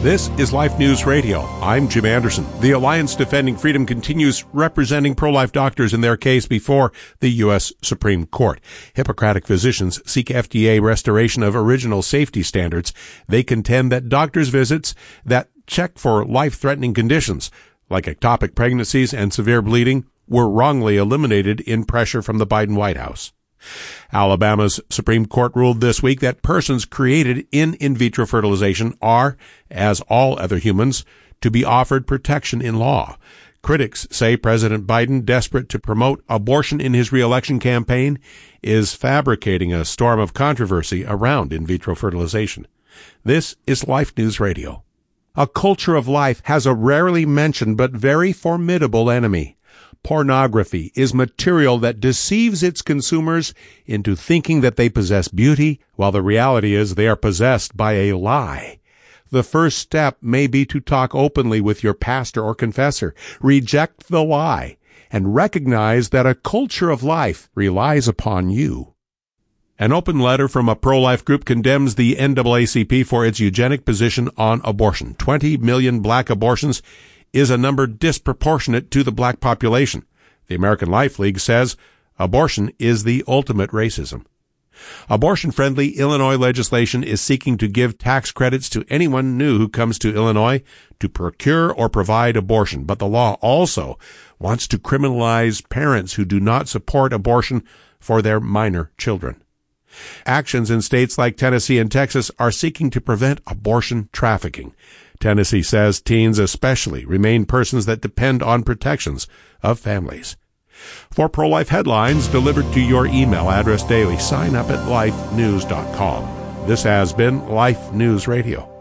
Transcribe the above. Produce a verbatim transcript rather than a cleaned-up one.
This is Life News Radio. I'm Jim Anderson. The Alliance Defending Freedom continues representing pro-life doctors in their case before the U S. Supreme Court. Hippocratic Physicians seek F D A restoration of original safety standards. They contend that doctors' visits that check for life-threatening conditions, like ectopic pregnancies and severe bleeding, were wrongly eliminated in pressure from the Biden White House. Alabama's Supreme Court ruled this week that persons created in in vitro fertilization are, as all other humans, to be offered protection in law. Critics say President Biden, desperate to promote abortion in his reelection campaign, is fabricating a storm of controversy around in vitro fertilization. This is Life News Radio. A culture of life has a rarely mentioned but very formidable enemy. Pornography is material that deceives its consumers into thinking that they possess beauty, while the reality is they are possessed by a lie. The first step may be to talk openly with your pastor or confessor, reject the lie, and recognize that a culture of life relies upon you. An open letter from a pro-life group condemns the N double A C P for its eugenic position on abortion. twenty million black abortions is a number disproportionate to the black population. The American Life League says abortion is the ultimate racism. Abortion-friendly Illinois legislation is seeking to give tax credits to anyone new who comes to Illinois to procure or provide abortion, but the law also wants to criminalize parents who do not support abortion for their minor children. Actions in states like Tennessee and Texas are seeking to prevent abortion trafficking. Tennessee says teens especially remain persons that depend on protections of families. For pro-life headlines delivered to your email address daily, sign up at life news dot com. This has been Life News Radio.